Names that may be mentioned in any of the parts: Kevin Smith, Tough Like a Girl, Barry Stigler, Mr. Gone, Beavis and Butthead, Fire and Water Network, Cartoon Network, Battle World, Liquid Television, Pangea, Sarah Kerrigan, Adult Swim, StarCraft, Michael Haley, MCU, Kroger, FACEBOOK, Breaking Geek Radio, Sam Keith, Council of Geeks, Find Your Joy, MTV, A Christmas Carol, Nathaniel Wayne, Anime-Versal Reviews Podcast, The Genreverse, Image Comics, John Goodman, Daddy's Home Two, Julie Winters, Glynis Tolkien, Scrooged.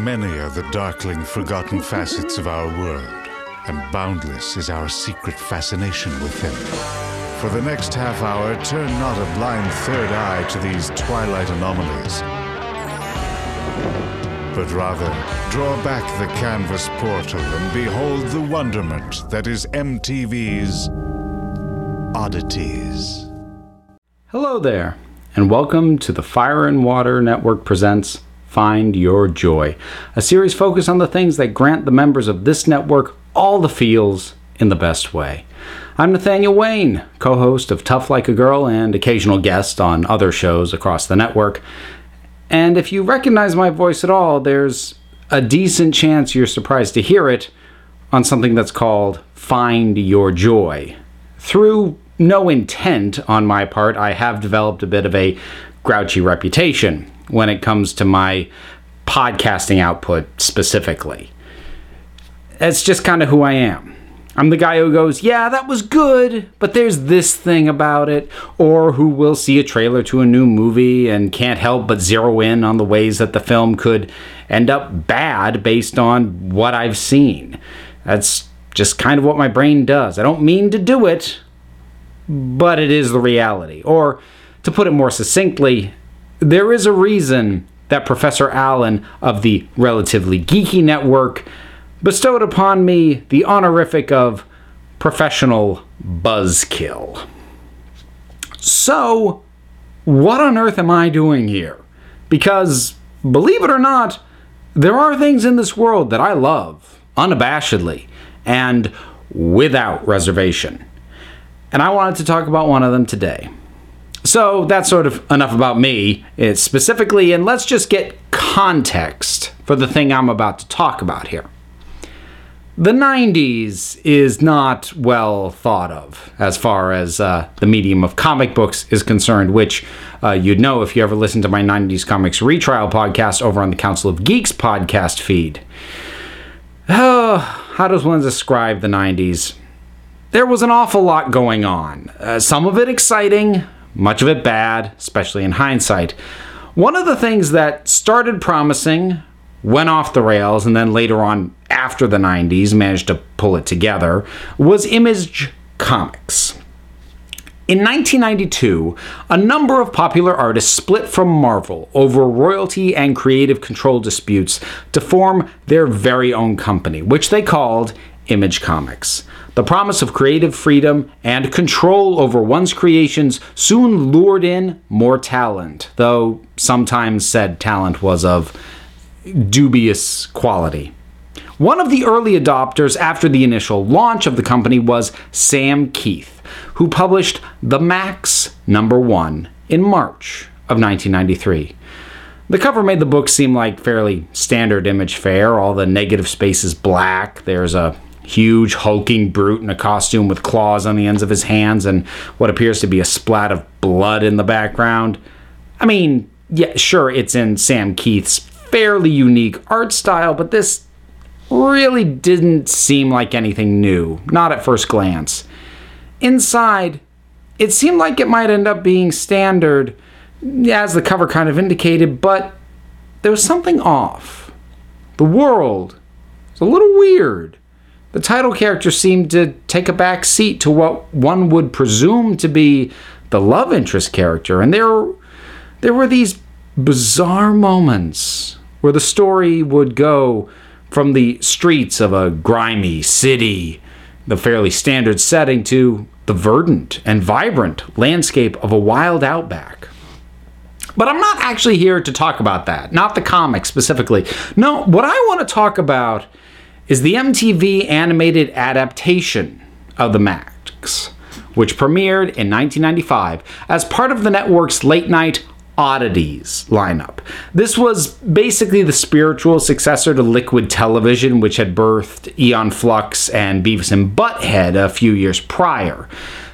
Many are the darkling, forgotten facets of our world, and boundless is our secret fascination with them. For the next half hour, turn not a blind third eye to these twilight anomalies, but rather draw back the canvas portal and behold the wonderment that is MTV's Oddities. Hello there, and welcome to the Fire and Water Network presents Find Your Joy, a series focused on the things that grant the members of this network all the feels in the best way. I'm Nathaniel Wayne, co-host of Tough Like a Girl and occasional guest on other shows across the network. And if you recognize my voice at all, there's a decent chance you're surprised to hear it on something that's called Find Your Joy. Through no intent on my part, I have developed a bit of a grouchy reputation when it comes to my podcasting output specifically. That's just kind of who I am. I'm the guy who goes, yeah, that was good, but there's this thing about it, or who will see a trailer to a new movie and can't help but zero in on the ways that the film could end up bad based on what I've seen. That's just kind of what my brain does. I don't mean to do it, but it is the reality. Or, to put it more succinctly, there is a reason that Professor Allen of the Relatively Geeky Network bestowed upon me the honorific of professional buzzkill. So, what on earth am I doing here? Because, believe it or not, there are things in this world that I love, unabashedly, and without reservation. And I wanted to talk about one of them today. So that's sort of enough about me specifically, and let's just get context for the thing I'm about to talk about here. The 90s is not well thought of as far as the medium of comic books is concerned, which you'd know if you ever listened to my 90s Comics Retrial podcast over on the Council of Geeks podcast feed. Oh, how does one describe the 90s? There was an awful lot going on. Some of it exciting, much of it bad, especially in hindsight. One of the things that started promising, went off the rails, and then later on after the 90s managed to pull it together, was Image Comics. In 1992, a number of popular artists split from Marvel over royalty and creative control disputes to form their very own company, which they called Image Comics. The promise of creative freedom and control over one's creations soon lured in more talent, though sometimes said talent was of dubious quality. One of the early adopters after the initial launch of the company was Sam Keith, who published The Maxx #1 in March of 1993. The cover made the book seem like fairly standard Image fare. All the negative space is black. There's a huge hulking brute in a costume with claws on the ends of his hands and what appears to be a splat of blood in the background. I mean, yeah, sure, it's in Sam Keith's fairly unique art style, but this really didn't seem like anything new, not at first glance. Inside, it seemed like it might end up being standard, as the cover kind of indicated, but there was something off. The world was a little weird. The title character seemed to take a back seat to what one would presume to be the love interest character, and there were these bizarre moments where the story would go from the streets of a grimy city, the fairly standard setting, to the verdant and vibrant landscape of a wild outback. But I'm not actually here to talk about that, not the comics specifically. No, what I want to talk about is the MTV animated adaptation of The Maxx, which premiered in 1995 as part of the network's late night Oddities lineup. This was basically the spiritual successor to Liquid Television, which had birthed Eon Flux and Beavis and Butthead a few years prior.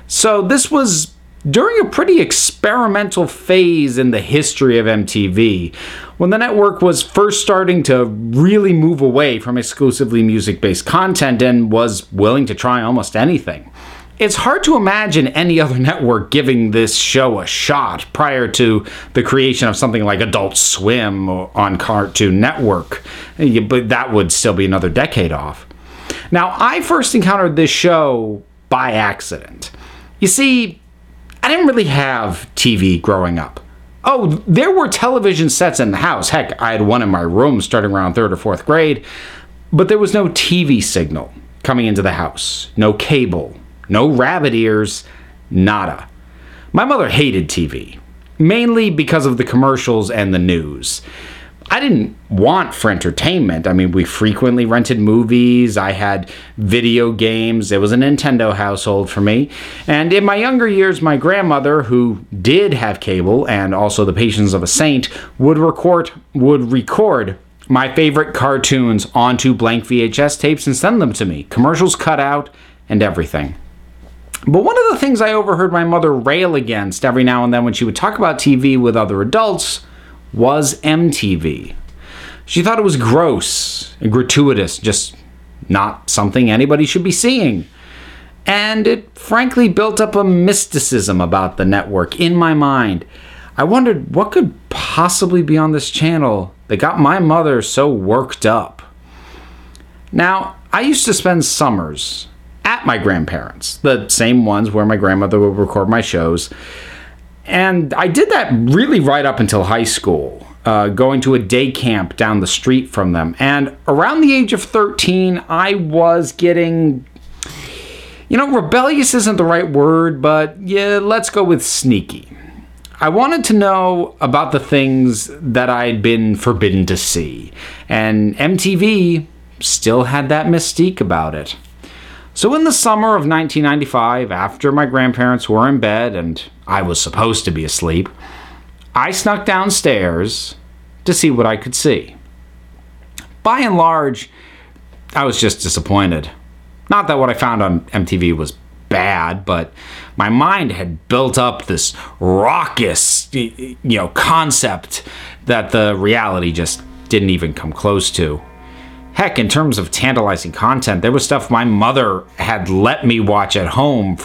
So this was during a pretty experimental phase in the history of MTV, when the network was first starting to really move away from exclusively music-based content and was willing to try almost anything. It's hard to imagine any other network giving this show a shot prior to the creation of something like Adult Swim on Cartoon Network, but that would still be another decade off. Now, I first encountered this show by accident. You see, I didn't really have TV growing up. Oh, there were television sets in the house. Heck, I had one in my room starting around 3rd or 4th grade, but there was no TV signal coming into the house, no cable, no rabbit ears, nada. My mother hated TV, mainly because of the commercials and the news. I didn't want for entertainment. I mean, we frequently rented movies, I had video games, it was a Nintendo household for me. And in my younger years, my grandmother, who did have cable and also the patience of a saint, would record my favorite cartoons onto blank VHS tapes and send them to me, commercials cut out and everything. But one of the things I overheard my mother rail against every now and then when she would talk about TV with other adults was MTV. She thought it was gross and gratuitous, just not something anybody should be seeing. And it frankly built up a mysticism about the network in my mind. I wondered what could possibly be on this channel that got my mother so worked up. Now, I used to spend summers at my grandparents', the same ones where my grandmother would record my shows. And I did that really right up until high school, going to a day camp down the street from them. And around the age of 13, I was getting, rebellious isn't the right word, but yeah, let's go with sneaky. I wanted to know about the things that I'd been forbidden to see, and MTV still had that mystique about it. So in the summer of 1995, after my grandparents were in bed and I was supposed to be asleep, I snuck downstairs to see what I could see. By and large, I was just disappointed. Not that what I found on MTV was bad, but my mind had built up this raucous, concept that the reality just didn't even come close to. Heck, in terms of tantalizing content, there was stuff my mother had let me watch at home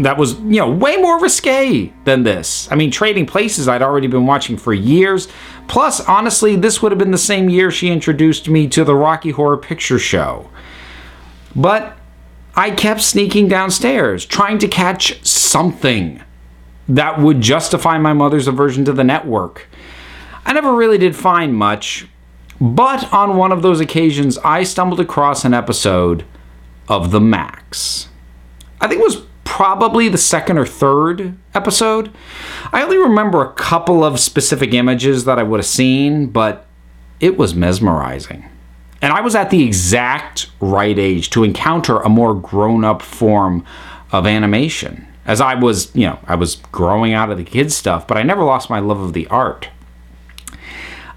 that was way more risque than this. I mean, Trading Places I'd already been watching for years. Plus, honestly, this would have been the same year she introduced me to the Rocky Horror Picture Show. But I kept sneaking downstairs, trying to catch something that would justify my mother's aversion to the network. I never really did find much. But on one of those occasions, I stumbled across an episode of The Maxx. I think it was probably the 2nd or 3rd episode. I only remember a couple of specific images that I would have seen, but it was mesmerizing. And I was at the exact right age to encounter a more grown-up form of animation. As I was growing out of the kids' stuff, but I never lost my love of the art.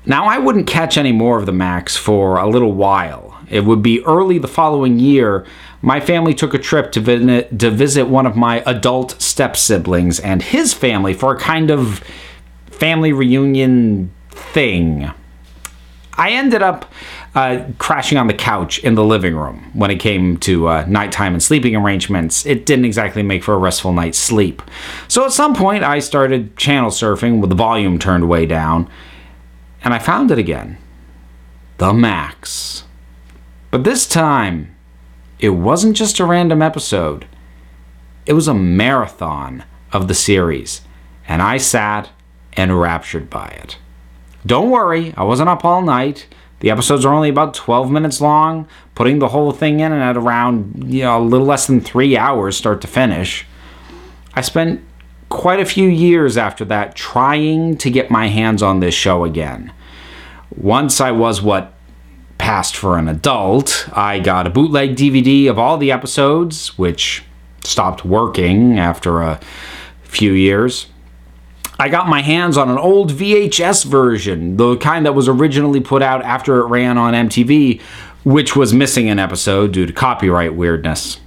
Now, I wouldn't catch any more of The Maxx for a little while. It would be early the following year, my family took a trip to visit one of my adult step-siblings and his family for a kind of family reunion thing. I ended up crashing on the couch in the living room when it came to nighttime and sleeping arrangements. It didn't exactly make for a restful night's sleep. So at some point, I started channel surfing with the volume turned way down. And I found it again, The Maxx. But this time, it wasn't just a random episode. It was a marathon of the series, and I sat enraptured by it. Don't worry, I wasn't up all night. The episodes are only about 12 minutes long, putting the whole thing in and at around a little less than 3 hours start to finish. I spent quite a few years after that trying to get my hands on this show again. Once I was what passed for an adult, I got a bootleg DVD of all the episodes, which stopped working after a few years. I got my hands on an old VHS version, the kind that was originally put out after it ran on MTV, which was missing an episode due to copyright weirdness.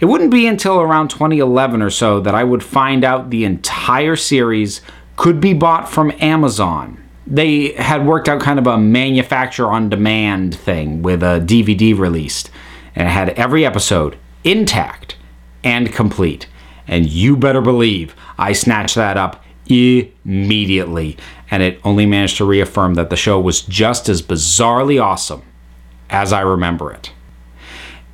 It wouldn't be until around 2011 or so that I would find out the entire series could be bought from Amazon. They had worked out kind of a manufacture on demand thing with a DVD released, and it had every episode, intact and complete. And you better believe I snatched that up immediately. And it only managed to reaffirm that the show was just as bizarrely awesome as I remember it.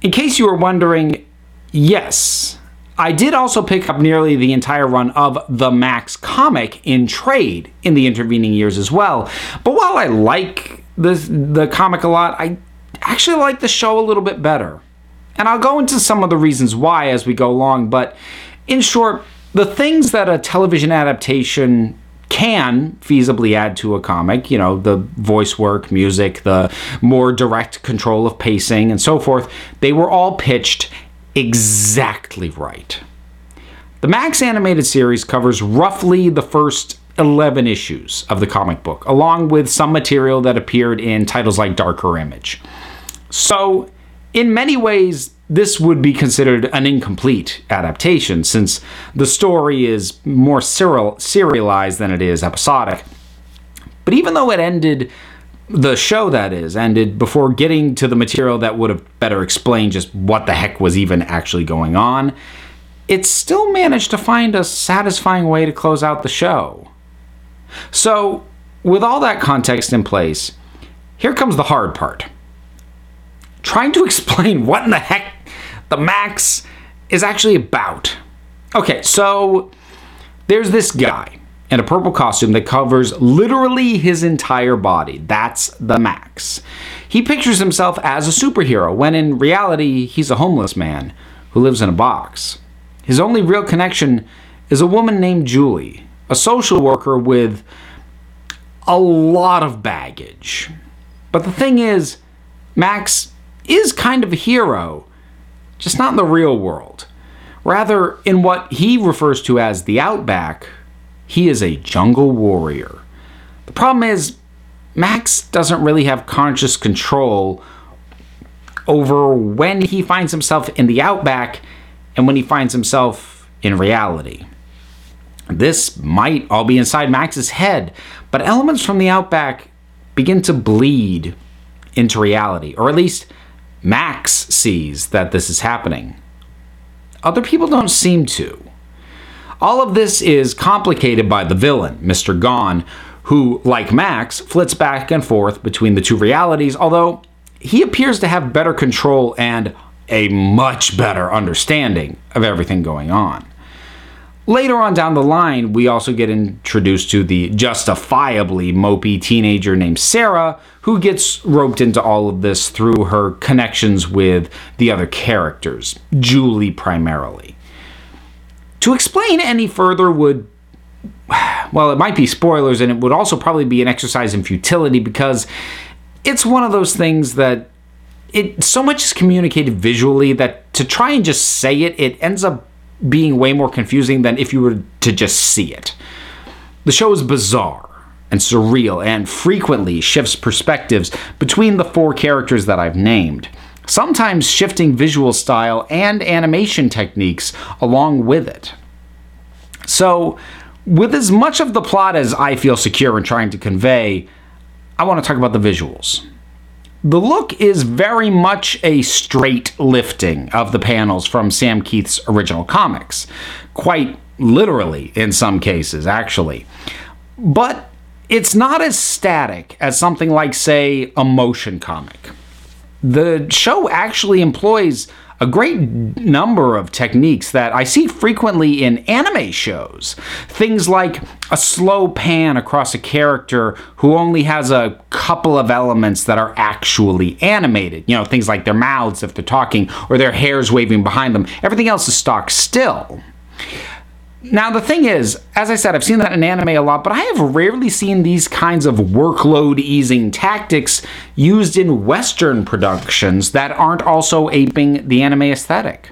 In case you were wondering, yes, I did also pick up nearly the entire run of The Maxx comic in trade in the intervening years as well. But while I like the comic a lot, I actually like the show a little bit better. And I'll go into some of the reasons why as we go along, but in short, the things that a television adaptation can feasibly add to a comic, you know, the voice work, music, the more direct control of pacing and so forth, they were all pitched exactly right. The Maxx animated series covers roughly the first 11 issues of the comic book, along with some material that appeared in titles like Darker Image. So, in many ways, this would be considered an incomplete adaptation, since the story is more serialized than it is episodic. But even though it ended, the show that is, ended before getting to the material that would have better explained just what the heck was even actually going on, it still managed to find a satisfying way to close out the show. So, with all that context in place, here comes the hard part. Trying to explain what in the heck The Maxx is actually about. Okay, so there's this guy in a purple costume that covers literally his entire body. That's The Maxx. He pictures himself as a superhero, when in reality, he's a homeless man who lives in a box. His only real connection is a woman named Julie, a social worker with a lot of baggage. But the thing is, Maxx is kind of a hero, just not in the real world. Rather, in what he refers to as the Outback, he is a jungle warrior. The problem is, Maxx doesn't really have conscious control over when he finds himself in the Outback and when he finds himself in reality. This might all be inside Max's head, but elements from the Outback begin to bleed into reality, or at least Maxx sees that this is happening. Other people don't seem to. All of this is complicated by the villain, Mr. Gone, who, like Maxx, flits back and forth between the two realities, although he appears to have better control and a much better understanding of everything going on. Later on down the line, we also get introduced to the justifiably mopey teenager named Sarah, who gets roped into all of this through her connections with the other characters, Julie primarily. To explain any further would, well, it might be spoilers, and it would also probably be an exercise in futility, because it's one of those things that so much is communicated visually that to try and just say it, it ends up being way more confusing than if you were to just see it. The show is bizarre and surreal and frequently shifts perspectives between the four characters that I've named, sometimes shifting visual style and animation techniques along with it. So, with as much of the plot as I feel secure in trying to convey, I want to talk about the visuals. The look is very much a straight lifting of the panels from Sam Keith's original comics. Quite literally, in some cases, actually. But it's not as static as something like, say, a motion comic. The show actually employs a great number of techniques that I see frequently in anime shows. Things like a slow pan across a character who only has a couple of elements that are actually animated. You know, things like their mouths if they're talking, or their hair's waving behind them. Everything else is stock still. Now, the thing is, as I said, I've seen that in anime a lot, but I have rarely seen these kinds of workload-easing tactics used in Western productions that aren't also aping the anime aesthetic.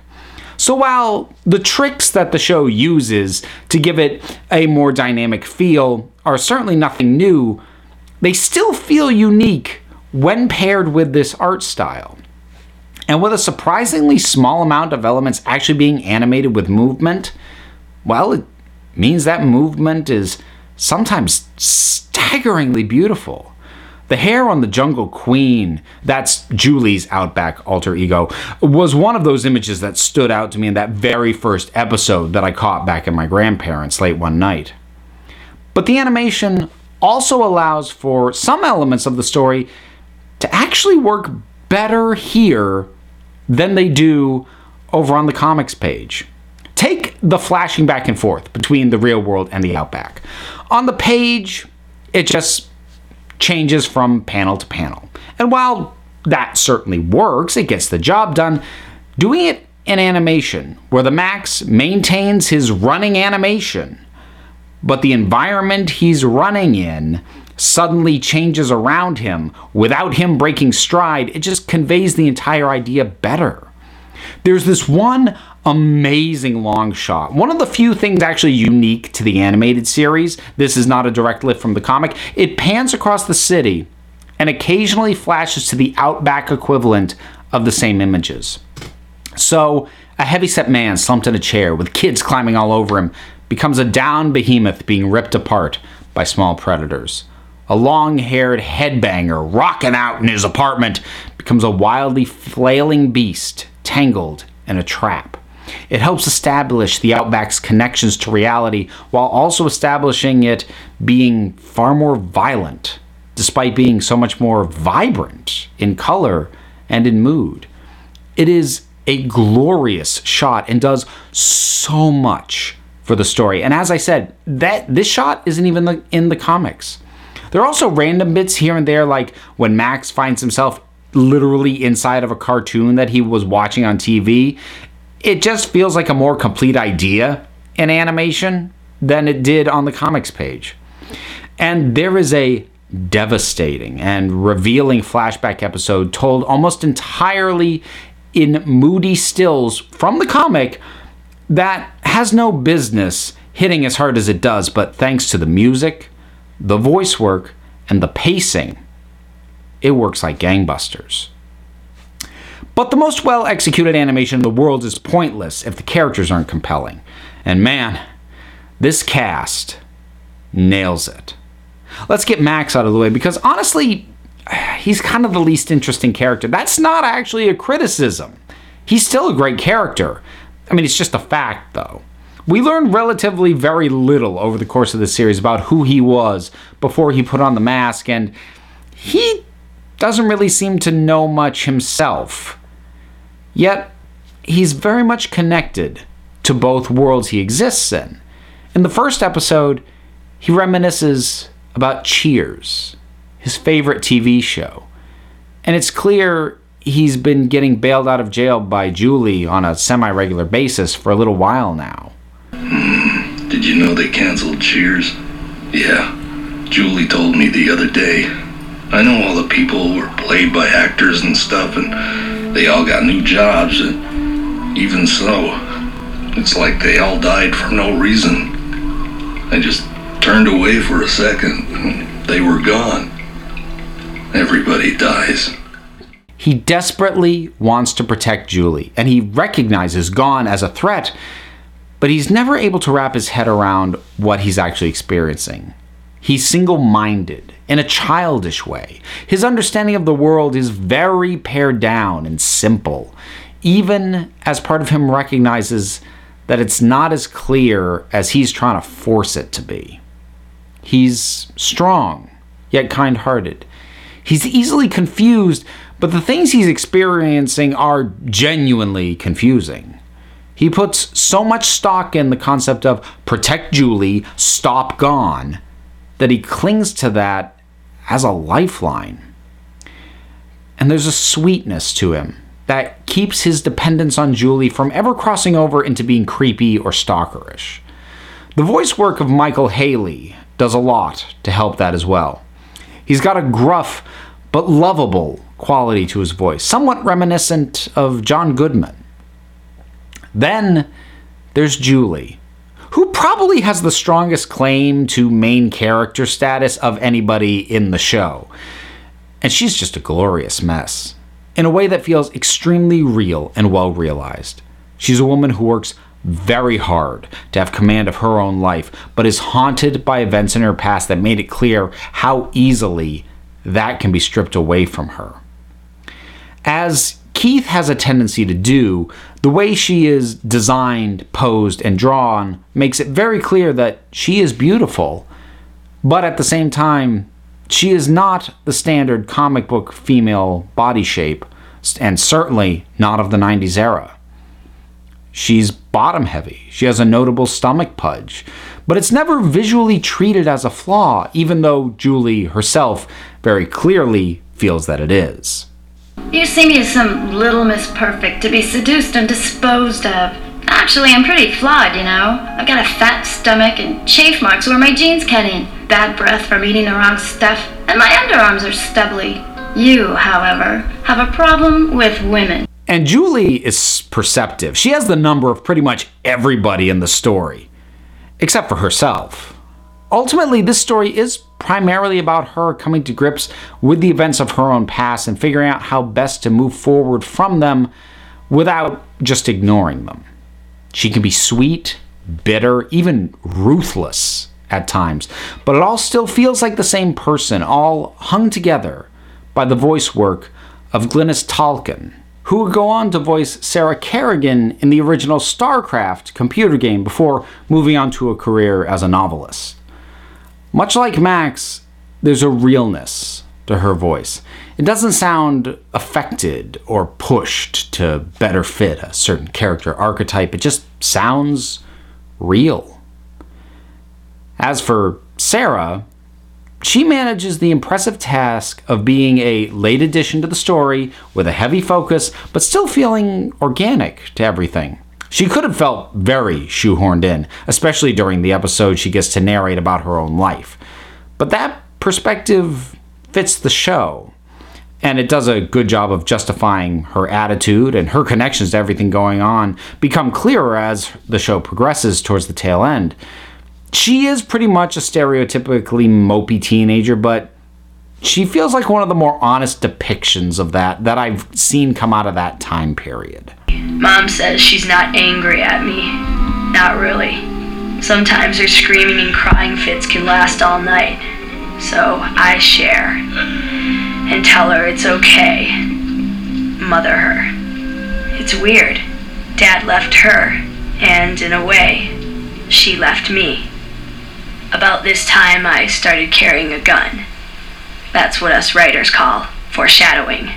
So while the tricks that the show uses to give it a more dynamic feel are certainly nothing new, they still feel unique when paired with this art style. And with a surprisingly small amount of elements actually being animated with movement, well, it means that movement is sometimes staggeringly beautiful. The hair on the Jungle Queen, that's Julie's Outback alter ego, was one of those images that stood out to me in that very first episode that I caught back at my grandparents' late one night. But the animation also allows for some elements of the story to actually work better here than they do over on the comics page. Take the flashing back and forth between the real world and the Outback. On the page, it just changes from panel to panel. And while that certainly works, it gets the job done, doing it in animation, where the Maxx maintains his running animation, but the environment he's running in suddenly changes around him without him breaking stride, it just conveys the entire idea better. There's this one amazing long shot. One of the few things actually unique to the animated series. This is not a direct lift from the comic. It pans across the city and occasionally flashes to the Outback equivalent of the same images. So a heavyset man slumped in a chair with kids climbing all over him becomes a down behemoth being ripped apart by small predators. A long-haired headbanger rocking out in his apartment becomes a wildly flailing beast tangled in a trap. It helps establish the Outback's connections to reality while also establishing it being far more violent, despite being so much more vibrant in color and in mood. It is a glorious shot and does so much for the story. And as I said, this shot isn't even in the comics. There are also random bits here and there, like when Max finds himself literally inside of a cartoon that he was watching on TV. It just feels like a more complete idea in animation than it did on the comics page. And there is a devastating and revealing flashback episode told almost entirely in moody stills from the comic that has no business hitting as hard as it does, but thanks to the music, the voice work, and the pacing, it works like gangbusters. But the most well-executed animation in the world is pointless if the characters aren't compelling. And man, this cast nails it. Let's get Max out of the way because honestly, he's kind of the least interesting character. That's not actually a criticism. He's still a great character. I mean, it's just a fact though. We learned relatively very little over the course of the series about who he was before he put on the mask, and he doesn't really seem to know much himself. Yet, he's very much connected to both worlds he exists in. In the first episode, he reminisces about Cheers, his favorite TV show. And it's clear he's been getting bailed out of jail by Julie on a semi-regular basis for a little while now. Did you know they canceled Cheers? Yeah, Julie told me the other day. I know all the people who were played by actors and stuff, and they all got new jobs, and even so, it's like they all died for no reason. I just turned away for a second, and they were gone. Everybody dies. He desperately wants to protect Julie, and he recognizes Gone as a threat, but he's never able to wrap his head around what he's actually experiencing. He's single-minded in a childish way. His understanding of the world is very pared down and simple, even as part of him recognizes that it's not as clear as he's trying to force it to be. He's strong, yet kind-hearted. He's easily confused, but the things he's experiencing are genuinely confusing. He puts so much stock in the concept of protect Julie, stop Gone, that he clings to that as a lifeline. And there's a sweetness to him that keeps his dependence on Julie from ever crossing over into being creepy or stalkerish. The voice work of Michael Haley does a lot to help that as well. He's got a gruff but lovable quality to his voice, somewhat reminiscent of John Goodman. Then there's Julie, who probably has the strongest claim to main character status of anybody in the show. And she's just a glorious mess, in a way that feels extremely real and well realized. She's a woman who works very hard to have command of her own life, but is haunted by events in her past that made it clear how easily that can be stripped away from her. As Keith has a tendency to do, the way she is designed, posed, and drawn makes it very clear that she is beautiful, but at the same time, she is not the standard comic book female body shape, and certainly not of the 90s era. She's bottom heavy. She has a notable stomach pudge, but it's never visually treated as a flaw, even though Julie herself very clearly feels that it is. You see me as some little Miss Perfect to be seduced and disposed of. Actually, I'm pretty flawed, you know. I've got a fat stomach and chafe marks where my jeans cut in, bad breath from eating the wrong stuff, and my underarms are stubbly. You, however, have a problem with women. And Julie is perceptive. She has the number of pretty much everybody in the story, except for herself. Ultimately, this story is primarily about her coming to grips with the events of her own past and figuring out how best to move forward from them without just ignoring them. She can be sweet, bitter, even ruthless at times, but it all still feels like the same person, all hung together by the voice work of Glynis Tolkien, who would go on to voice Sarah Kerrigan in the original StarCraft computer game before moving on to a career as a novelist. Much like Max, there's a realness to her voice. It doesn't sound affected or pushed to better fit a certain character archetype. It just sounds real. As for Sarah, she manages the impressive task of being a late addition to the story with a heavy focus, but still feeling organic to everything. She could have felt very shoehorned in, especially during the episode she gets to narrate about her own life. But that perspective fits the show, and it does a good job of justifying her attitude, and her connections to everything going on become clearer as the show progresses towards the tail end. She is pretty much a stereotypically mopey teenager, but she feels like one of the more honest depictions of that I've seen come out of that time period. Mom says she's not angry at me. Not really. Sometimes her screaming and crying fits can last all night. So I share and tell her it's okay. Mother her. It's weird. Dad left her, and in a way, she left me. About this time, I started carrying a gun. That's what us writers call foreshadowing.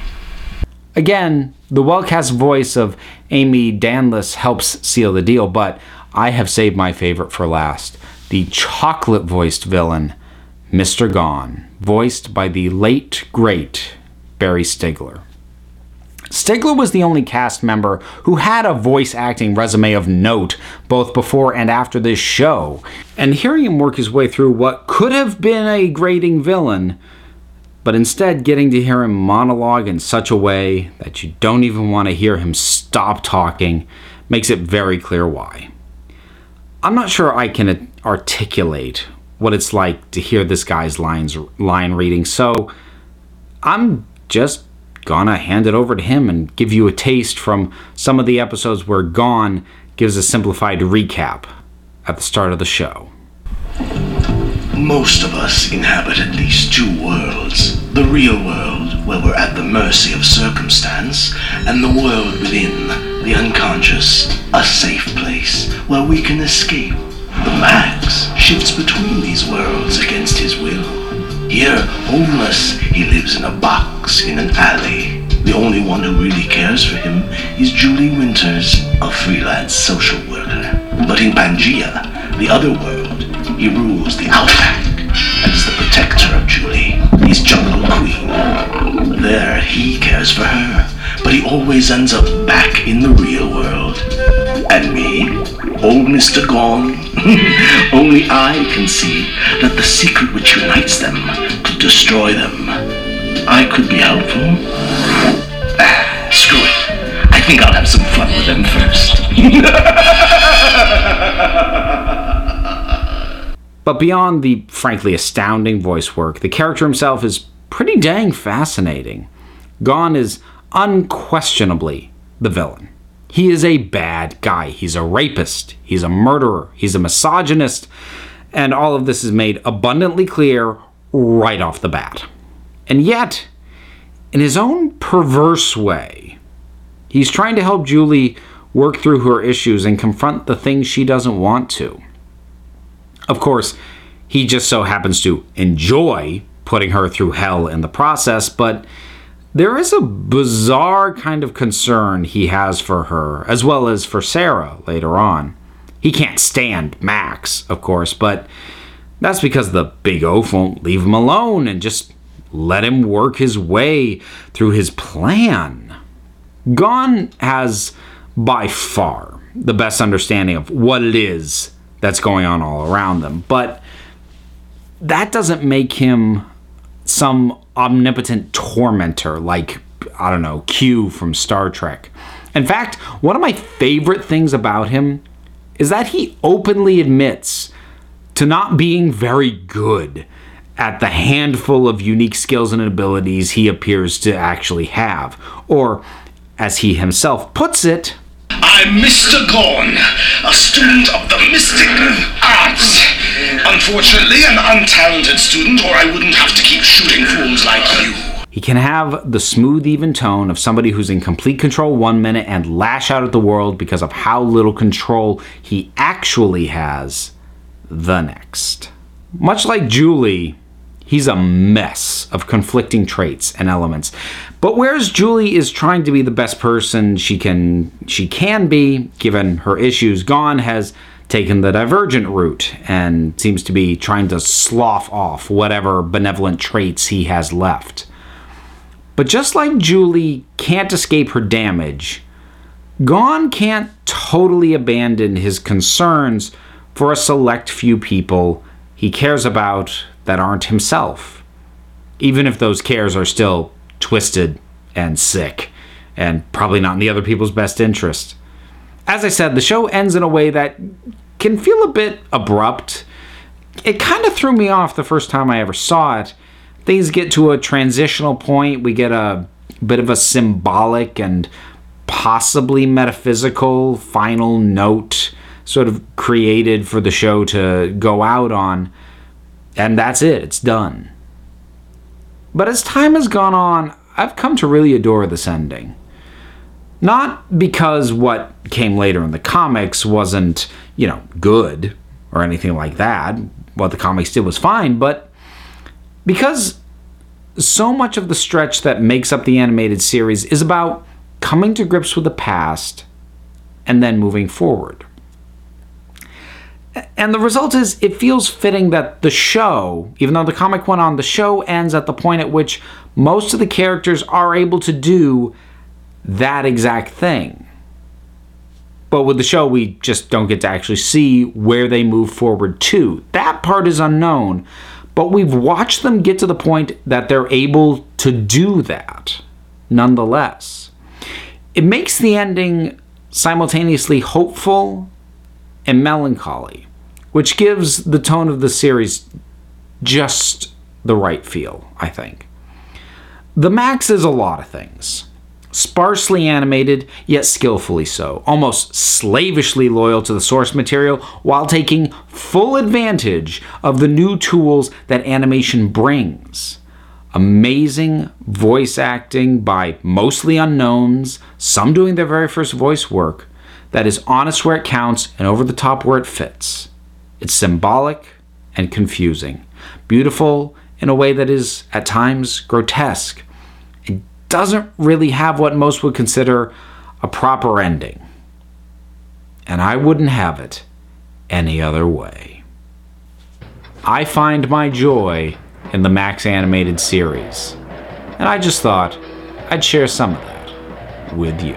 Again, the well-cast voice of Amy Danless helps seal the deal, but I have saved my favorite for last, the chocolate-voiced villain, Mr. Gone, voiced by the late, great Barry Stigler. Stigler was the only cast member who had a voice acting resume of note, both before and after this show, and hearing him work his way through what could have been a grating villain, but instead getting to hear him monologue in such a way that you don't even want to hear him stop talking makes it very clear why. I'm not sure I can articulate what it's like to hear this guy's line reading, so I'm just gonna hand it over to him and give you a taste from some of the episodes where Gone gives a simplified recap at the start of the show. Most of us inhabit at least two worlds. The real world, where we're at the mercy of circumstance, and the world within, the unconscious, a safe place where we can escape. The Maxx shifts between these worlds against his will. Here, homeless, he lives in a box in an alley. The only one who really cares for him is Julie Winters, a freelance social worker. But in Pangea, the other world, he rules the outback and is the protector of Julie, his jungle queen. There, he cares for her, but he always ends up back in the real world. And me? Old Mr. Gone, only I can see that the secret which unites them could destroy them. I could be helpful. Screw it. I think I'll have some fun with them first. But beyond the frankly astounding voice work, the character himself is pretty dang fascinating. Gone is unquestionably the villain. He is a bad guy. He's a rapist. He's a murderer. He's a misogynist. And all of this is made abundantly clear right off the bat. And yet, in his own perverse way, he's trying to help Julie work through her issues and confront the things she doesn't want to. Of course, he just so happens to enjoy putting her through hell in the process, but there is a bizarre kind of concern he has for her, as well as for Sarah later on. He can't stand Max, of course, but that's because the big oaf won't leave him alone and just let him work his way through his plan. Gone has, by far, the best understanding of what it is that's going on all around them, but that doesn't make him some omnipotent tormentor like, I don't know, Q from Star Trek. In fact, one of my favorite things about him is that he openly admits to not being very good at the handful of unique skills and abilities he appears to actually have. Or, as he himself puts it, "I'm Mr. Gone, a student of the mystic arts. Unfortunately, an untalented student, or I wouldn't have to keep shooting fools like you." He can have the smooth, even tone of somebody who's in complete control one minute and lash out at the world because of how little control he actually has the next. Much like Julie, he's a mess of conflicting traits and elements. But whereas Julie is trying to be the best person she can be, given her issues, Gone has taken the divergent route and seems to be trying to slough off whatever benevolent traits he has left. But just like Julie can't escape her damage, Gone can't totally abandon his concerns for a select few people he cares about that aren't himself, even if those cares are still twisted and sick and probably not in the other people's best interest. As I said, the show ends in a way that can feel a bit abrupt. It kind of threw me off the first time I ever saw it. Things get to a transitional point. We get a bit of a symbolic and possibly metaphysical final note sort of created for the show to go out on. And that's it. It's done. But as time has gone on, I've come to really adore this ending. Not because what came later in the comics wasn't, good or anything like that. What the comics did was fine, but because so much of the stretch that makes up the animated series is about coming to grips with the past and then moving forward. And the result is it feels fitting that the show, even though the comic went on, the show ends at the point at which most of the characters are able to do that exact thing. But with the show, we just don't get to actually see where they move forward to. That part is unknown, but we've watched them get to the point that they're able to do that nonetheless. It makes the ending simultaneously hopeful and melancholy, which gives the tone of the series just the right feel, I think. The Maxx is a lot of things. Sparsely animated, yet skillfully so, almost slavishly loyal to the source material while taking full advantage of the new tools that animation brings. Amazing voice acting by mostly unknowns, some doing their very first voice work, that is honest where it counts and over the top where it fits. It's symbolic and confusing, beautiful in a way that is at times grotesque. Doesn't really have what most would consider a proper ending. And I wouldn't have it any other way. I find my joy in the Maxx animated series, and I just thought I'd share some of that with you.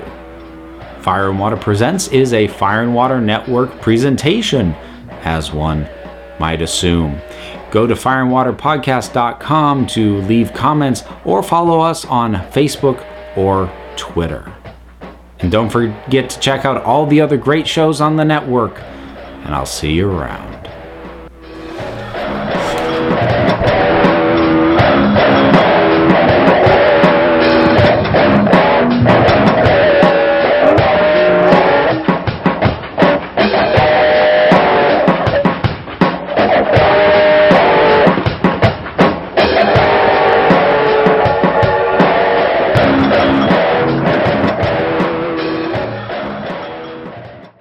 Fire and Water Presents is a Fire and Water Network presentation, as one might assume. Go to fireandwaterpodcast.com to leave comments or follow us on Facebook or Twitter. And don't forget to check out all the other great shows on the network, and I'll see you around.